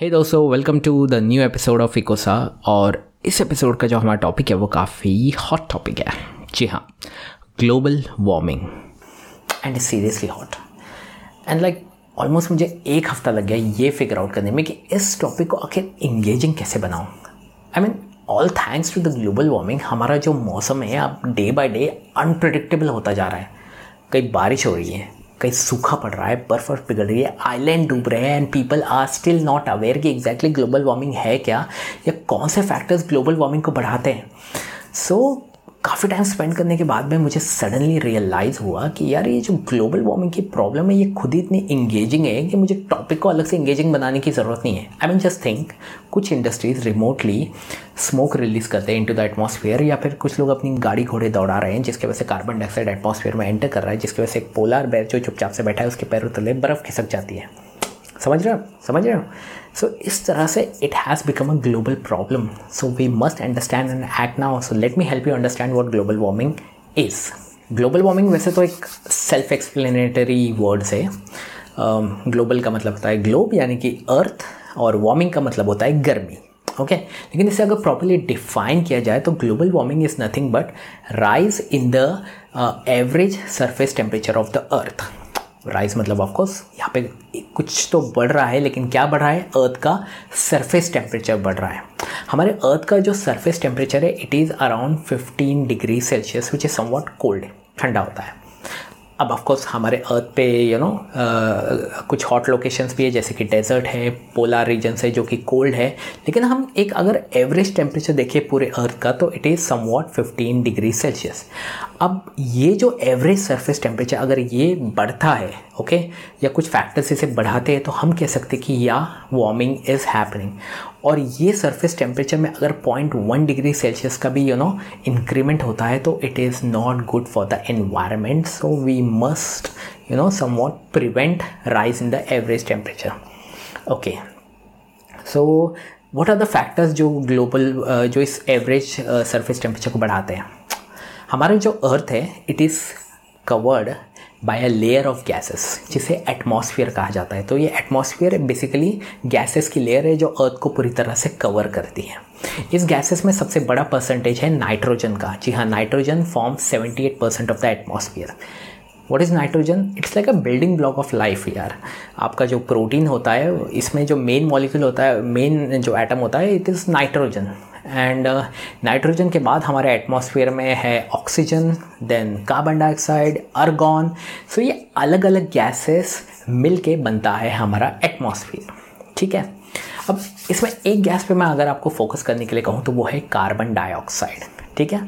हे दोस्तों, welcome to the new episode of इकोसा। और इस एपिसोड का जो हमारा टॉपिक है वो काफ़ी हॉट टॉपिक है। जी हाँ, global warming. And seriously hot and like almost मुझे एक हफ्ता लग गया ये फिगर आउट करने में कि इस टॉपिक को आखिर इंगेजिंग कैसे बनाऊँ। I mean all thanks to the global warming, हमारा जो मौसम है अब डे बाय डे अनप्रेडिक्टेबल होता जा रहा है। कहीं बारिश हो रही है, कहीं सूखा पड़ रहा है, बर्फ और पिघल रही है, आइलैंड डूब रहे हैं। And people are still not aware कि एग्जैक्टली ग्लोबल वार्मिंग है क्या या कौन से फैक्टर्स ग्लोबल वार्मिंग को बढ़ाते हैं। सो काफ़ी टाइम स्पेंड करने के बाद में मुझे सडनली रियलाइज़ हुआ कि यार ये जो ग्लोबल वार्मिंग की प्रॉब्लम है ये खुद ही इतनी इंगेजिंग है कि मुझे टॉपिक को अलग से इंगेजिंग बनाने की ज़रूरत नहीं है। आई मीन जस्ट थिंक, कुछ इंडस्ट्रीज़ रिमोटली स्मोक रिलीज़ करते हैं इनटू द एटमॉस्फेयर, या फिर कुछ लोग अपनी गाड़ी घोड़े दौड़ा रहे हैं जिसकी वजह से कार्बन डाइऑक्साइड एटमॉस्फेयर में एंटर कर रहा है, जिसकी वजह से एक पोलर बेयर जो चुपचाप से बैठा है उसके पैरों तले बर्फ़ खिसक जाती है। समझ रहे हो? सो इस तरह से it has become a global problem. So we must understand and act now. So let me help you understand what global warming is. Global warming वैसे तो एक सेल्फ एक्सप्लेनेटरी वर्ड्स है। ग्लोबल का मतलब होता है ग्लोब यानी कि अर्थ, और वार्मिंग का मतलब होता है गर्मी। ओके, लेकिन इसे अगर प्रॉपरली डिफाइन किया जाए तो global warming is nothing but rise in the average surface temperature of the earth. Rise मतलब ऑफकोर्स यहाँ पे कुछ तो बढ़ रहा है, लेकिन क्या बढ़ रहा है? अर्थ का सरफेस टेम्परेचर बढ़ रहा है। हमारे अर्थ का जो सरफेस टेम्परेचर है it is around 15 degree Celsius, which is somewhat cold, ठंडा होता है। अब ऑफकोर्स हमारे अर्थ पे कुछ हॉट लोकेशंस भी है, जैसे कि डेजर्ट है, पोलर रीजन्स है जो कि कोल्ड है, लेकिन हम एक अगर एवरेज टेम्परेचर देखें पूरे अर्थ का तो it is somewhat 15 degree Celsius. अब ये जो एवरेज सरफेस टेम्परेचर अगर ये बढ़ता है, ओके, या कुछ फैक्टर्स इसे बढ़ाते हैं, तो हम कह सकते हैं कि या वार्मिंग इज़ हैपनिंग। और ये सरफेस टेम्परेचर में अगर 0.1 डिग्री सेल्सियस का भी इंक्रीमेंट होता है तो it is not good for the environment. So we must somewhat prevent rise in the average temperature. Okay, so what are the factors जो इस एवरेज सरफेस टेम्परेचर को बढ़ाते हैं? हमारा जो अर्थ है it is covered by a layer of gases जिसे atmosphere कहा जाता है। तो ये एटमॉस्फेयर बेसिकली गैसेस की लेयर है जो अर्थ को पूरी तरह से कवर करती है। इस गैसेस में सबसे बड़ा परसेंटेज है नाइट्रोजन का। जी हाँ, nitrogen form 78% of the atmosphere. What is nitrogen? It's like a building block of life. यार आपका जो प्रोटीन होता है इसमें जो मेन मॉलिक्यूल होता है, मेन जो एटम होता है it is nitrogen. And nitrogen के बाद हमारे एटमॉस्फेयर में है oxygen, then carbon dioxide, argon. So ये अलग अलग गैसेस मिलके बनता है हमारा एटमॉस्फेयर। ठीक है, अब इसमें एक गैस पे मैं अगर आपको फोकस करने के लिए कहूँ तो वो है कार्बन डाइऑक्साइड। ठीक है,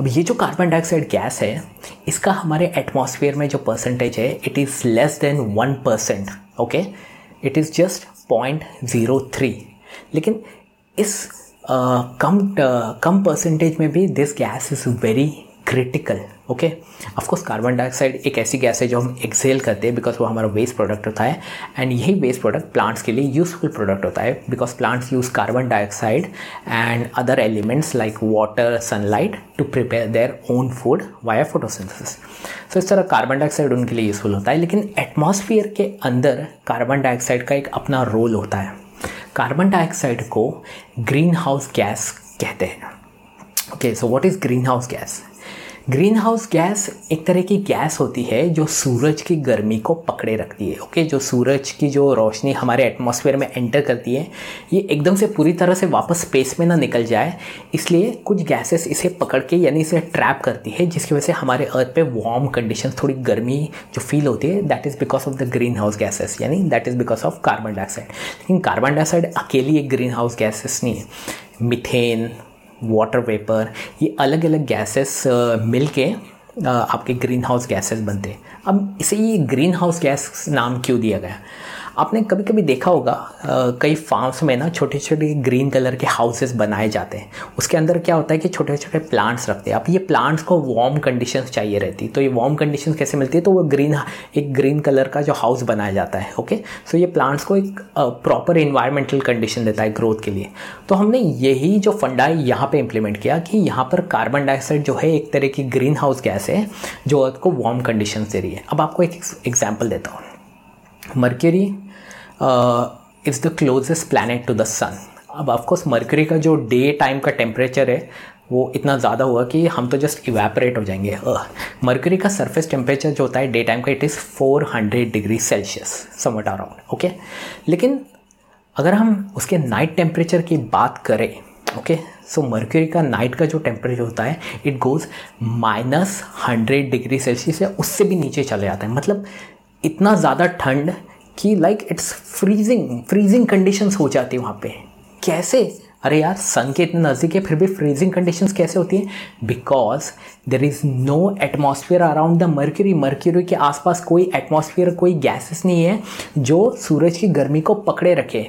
अब ये जो कार्बन डाइऑक्साइड गैस है इसका हमारे एटमॉस्फेयर में जो परसेंटेज है it is less than 1%। Okay, it is just 0.03। लेकिन इस कम परसेंटेज में भी this gas is very critical. Okay, of course carbon dioxide एक ऐसी गैस है जो हम एक्सेल करते हैं बिकॉज वो हमारा वेस्ट प्रोडक्ट होता है। एंड यही वेस्ट प्रोडक्ट प्लांट्स के लिए यूजफुल प्रोडक्ट होता है because plants use carbon dioxide and other elements like water, sunlight to prepare their own food via photosynthesis. So इस तरह कार्बन डाइऑक्साइड उनके लिए यूजफुल होता है। लेकिन एटमॉस्फेयर के अंदर कार्बन डाइऑक्साइड का एक अपना रोल होता है। कार्बन डाइऑक्साइड को ग्रीन हाउस गैस कहते हैं। Okay, so what is green house gas? Green house gas एक तरह की गैस होती है जो सूरज की गर्मी को पकड़े रखती है। ओके, जो सूरज की जो रोशनी हमारे एटमॉस्फेयर में एंटर करती है ये एकदम से पूरी तरह से वापस स्पेस में ना निकल जाए, इसलिए कुछ गैसेस इसे पकड़ के यानी इसे ट्रैप करती है, जिसकी वजह से हमारे अर्थ पे वार्म कंडीशन, थोड़ी गर्मी जो फील होती है, that is because of the green house gases, यानी that is because of carbon dioxide. लेकिन कार्बन डाइऑक्साइड अकेली एक ग्रीन हाउस गैसेस नहीं है। मीथेन, वाटर वेपर, ये अलग अलग गैसेस मिलके आपके ग्रीन हाउस गैसेस बनते हैं। अब इसे ये ग्रीन हाउस गैस नाम क्यों दिया गया? आपने कभी कभी देखा होगा कई फार्म्स में ना छोटे छोटे ग्रीन कलर के हाउसेस बनाए जाते हैं। उसके अंदर क्या होता है कि छोटे छोटे प्लांट्स रखते हैं। अब ये प्लांट्स को वार्म कंडीशंस चाहिए रहती, तो ये वार्म कंडीशंस कैसे मिलती है? तो वो ग्रीन कलर का जो हाउस बनाया जाता है। ओके, सो ये प्लांट्स को एक प्रॉपर इन्वायरमेंटल कंडीशन देता है ग्रोथ के लिए। तो हमने यही जो फंडा है यहाँ पर इम्प्लीमेंट किया कि यहाँ पर कार्बन डाइऑक्साइड जो है एक तरह की ग्रीन हाउस गैस है जो अर्थ को वार्म कंडीशन दे रही है। अब आपको एक एग्जाम्पल देता हूँ। Mercury it's the closest planet to the sun. अब ऑफकोर्स मरकरी का जो डे टाइम का टेम्परेचर है वो इतना ज़्यादा हुआ कि हम तो जस्ट इवेपरेट हो जाएंगे। मरकरी का सरफेस टेम्परेचर जो होता है डे टाइम का, it is 400 degree Celsius somewhat around, okay. लेकिन अगर हम उसके नाइट टेम्परेचर की बात करें, ओके, सो मरकरी का नाइट का जो टेम्परेचर होता है इट गोज़ -100 डिग्री सेल्सियस या उससे भी नीचे चले जाता है। मतलब इतना ज़्यादा ठंड कि लाइक इट्स फ्रीजिंग कंडीशंस हो जाती है वहाँ पे। कैसे? अरे यार, सन के इतने नज़दीक है फिर भी फ्रीजिंग कंडीशंस कैसे होती है? Because there is no atmosphere around the mercury. Mercury के आसपास कोई एटमॉस्फेयर, कोई गैसेस नहीं है जो सूरज की गर्मी को पकड़े रखे।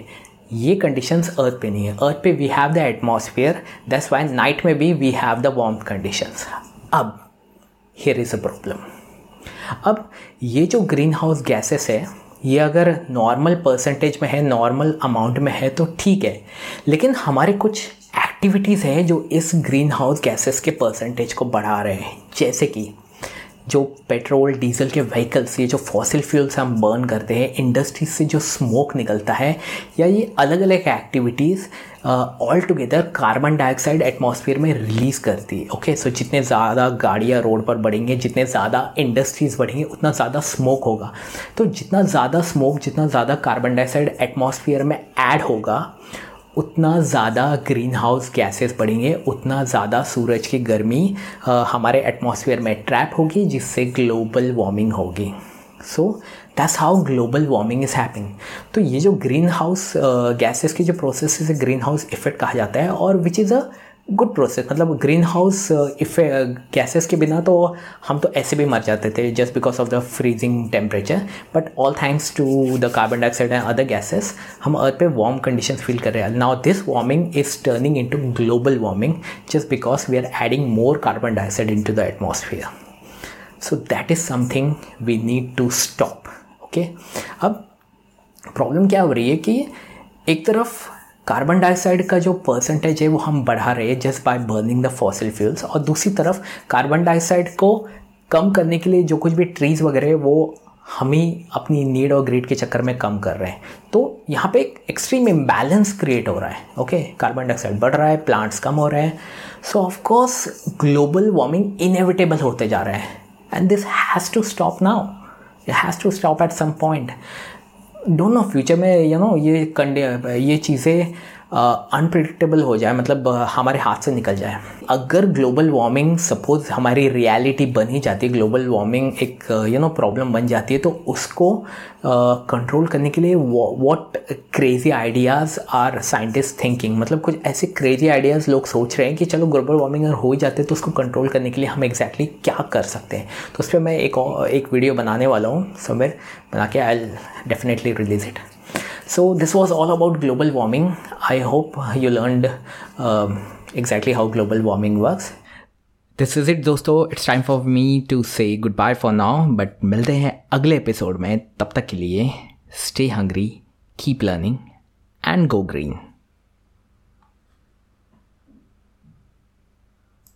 ये कंडीशंस अर्थ पे नहीं है। अर्थ पे we have the atmosphere, that's why night में भी we have the warm conditions. अब हियर इज़ अ प्रॉब्लम। अब ये जो ग्रीन हाउस गैसेस है ये अगर नॉर्मल परसेंटेज में है, नॉर्मल अमाउंट में है तो ठीक है, लेकिन हमारे कुछ एक्टिविटीज़ हैं जो इस ग्रीन हाउस गैसेस के परसेंटेज को बढ़ा रहे हैं। जैसे कि जो पेट्रोल डीजल के व्हीकल्स, ये जो फॉसिल फ्यूल्स हम बर्न करते हैं, इंडस्ट्रीज से जो स्मोक निकलता है, या ये अलग अलग activities all together carbon dioxide atmosphere में रिलीज़ करती है, ओके। सो जितने ज़्यादा गाड़ियाँ रोड पर बढ़ेंगे, जितने ज़्यादा इंडस्ट्रीज़ बढ़ेंगी, उतना ज़्यादा स्मोक होगा। तो जितना ज़्यादा स्मोक, जितना ज़्यादा कार्बन डाइऑक्साइड एटमॉस्फेयर में ऐड होगा, उतना ज़्यादा ग्रीन हाउस गैसेस बढ़ेंगे, उतना ज़्यादा सूरज की गर्मी हमारे एटमॉस्फेयर में ट्रैप होगी, जिससे ग्लोबल वार्मिंग होगी। So that's how global warming is happening. तो ये जो ग्रीन हाउस गैसेस की जो प्रोसेस है, ग्रीन हाउस इफेक्ट कहा जाता है, और which is a good process. मतलब ग्रीन हाउस इफेक्ट गैसेस के बिना तो हम तो ऐसे भी मर जाते थे just because of the freezing temperature, but all thanks to the carbon dioxide and other gases हम अर्थ पे वार्म कंडीशंस फील कर रहे हैं। Now this warming is turning into global warming just because we are adding more carbon dioxide into the atmosphere. So that is something we need to stop, okay. अब problem क्या हो रही है कि एक तरफ कार्बन डाइऑक्साइड का जो परसेंटेज है वो हम बढ़ा रहे हैं just by burning the fossil fuels, और दूसरी तरफ कार्बन डाइऑक्साइड को कम करने के लिए जो कुछ भी ट्रीज़ वगैरह है वो हम ही अपनी नीड और ग्रीड के चक्कर में कम कर रहे हैं। तो यहाँ पे एक एक्सट्रीम इम्बैलेंस क्रिएट हो रहा है, ओके। कार्बन डाइऑक्साइड बढ़ रहा है, प्लांट्स कम हो रहे हैं, so of course global warming inevitable होते जा रहा है, and this has to stop now, it has to stop at some point. Don't know future में ये चीज़ें अनप्रिडिक्टेबल हो जाए, मतलब हमारे हाथ से निकल जाए। अगर ग्लोबल वार्मिंग सपोज हमारी रियलिटी बन ही जाती है, ग्लोबल वार्मिंग एक प्रॉब्लम बन जाती है, तो उसको कंट्रोल करने के लिए what crazy ideas are scientist thinking. मतलब कुछ ऐसे क्रेजी आइडियाज़ लोग सोच रहे हैं कि चलो ग्लोबल वार्मिंग अगर हो ही जाते तो उसको कंट्रोल करने के लिए हम एग्जैक्टली क्या कर सकते हैं। तो उस पर मैं एक वीडियो बनाने वाला हूँ, समवेयर बना के I will definitely release it. So this was all about global warming. I hope you learned exactly how global warming works. This is it दोस्तों. It's time for me to say goodbye for now. But मिलते हैं अगले episode में, तब तक के लिए stay hungry, keep learning and go green.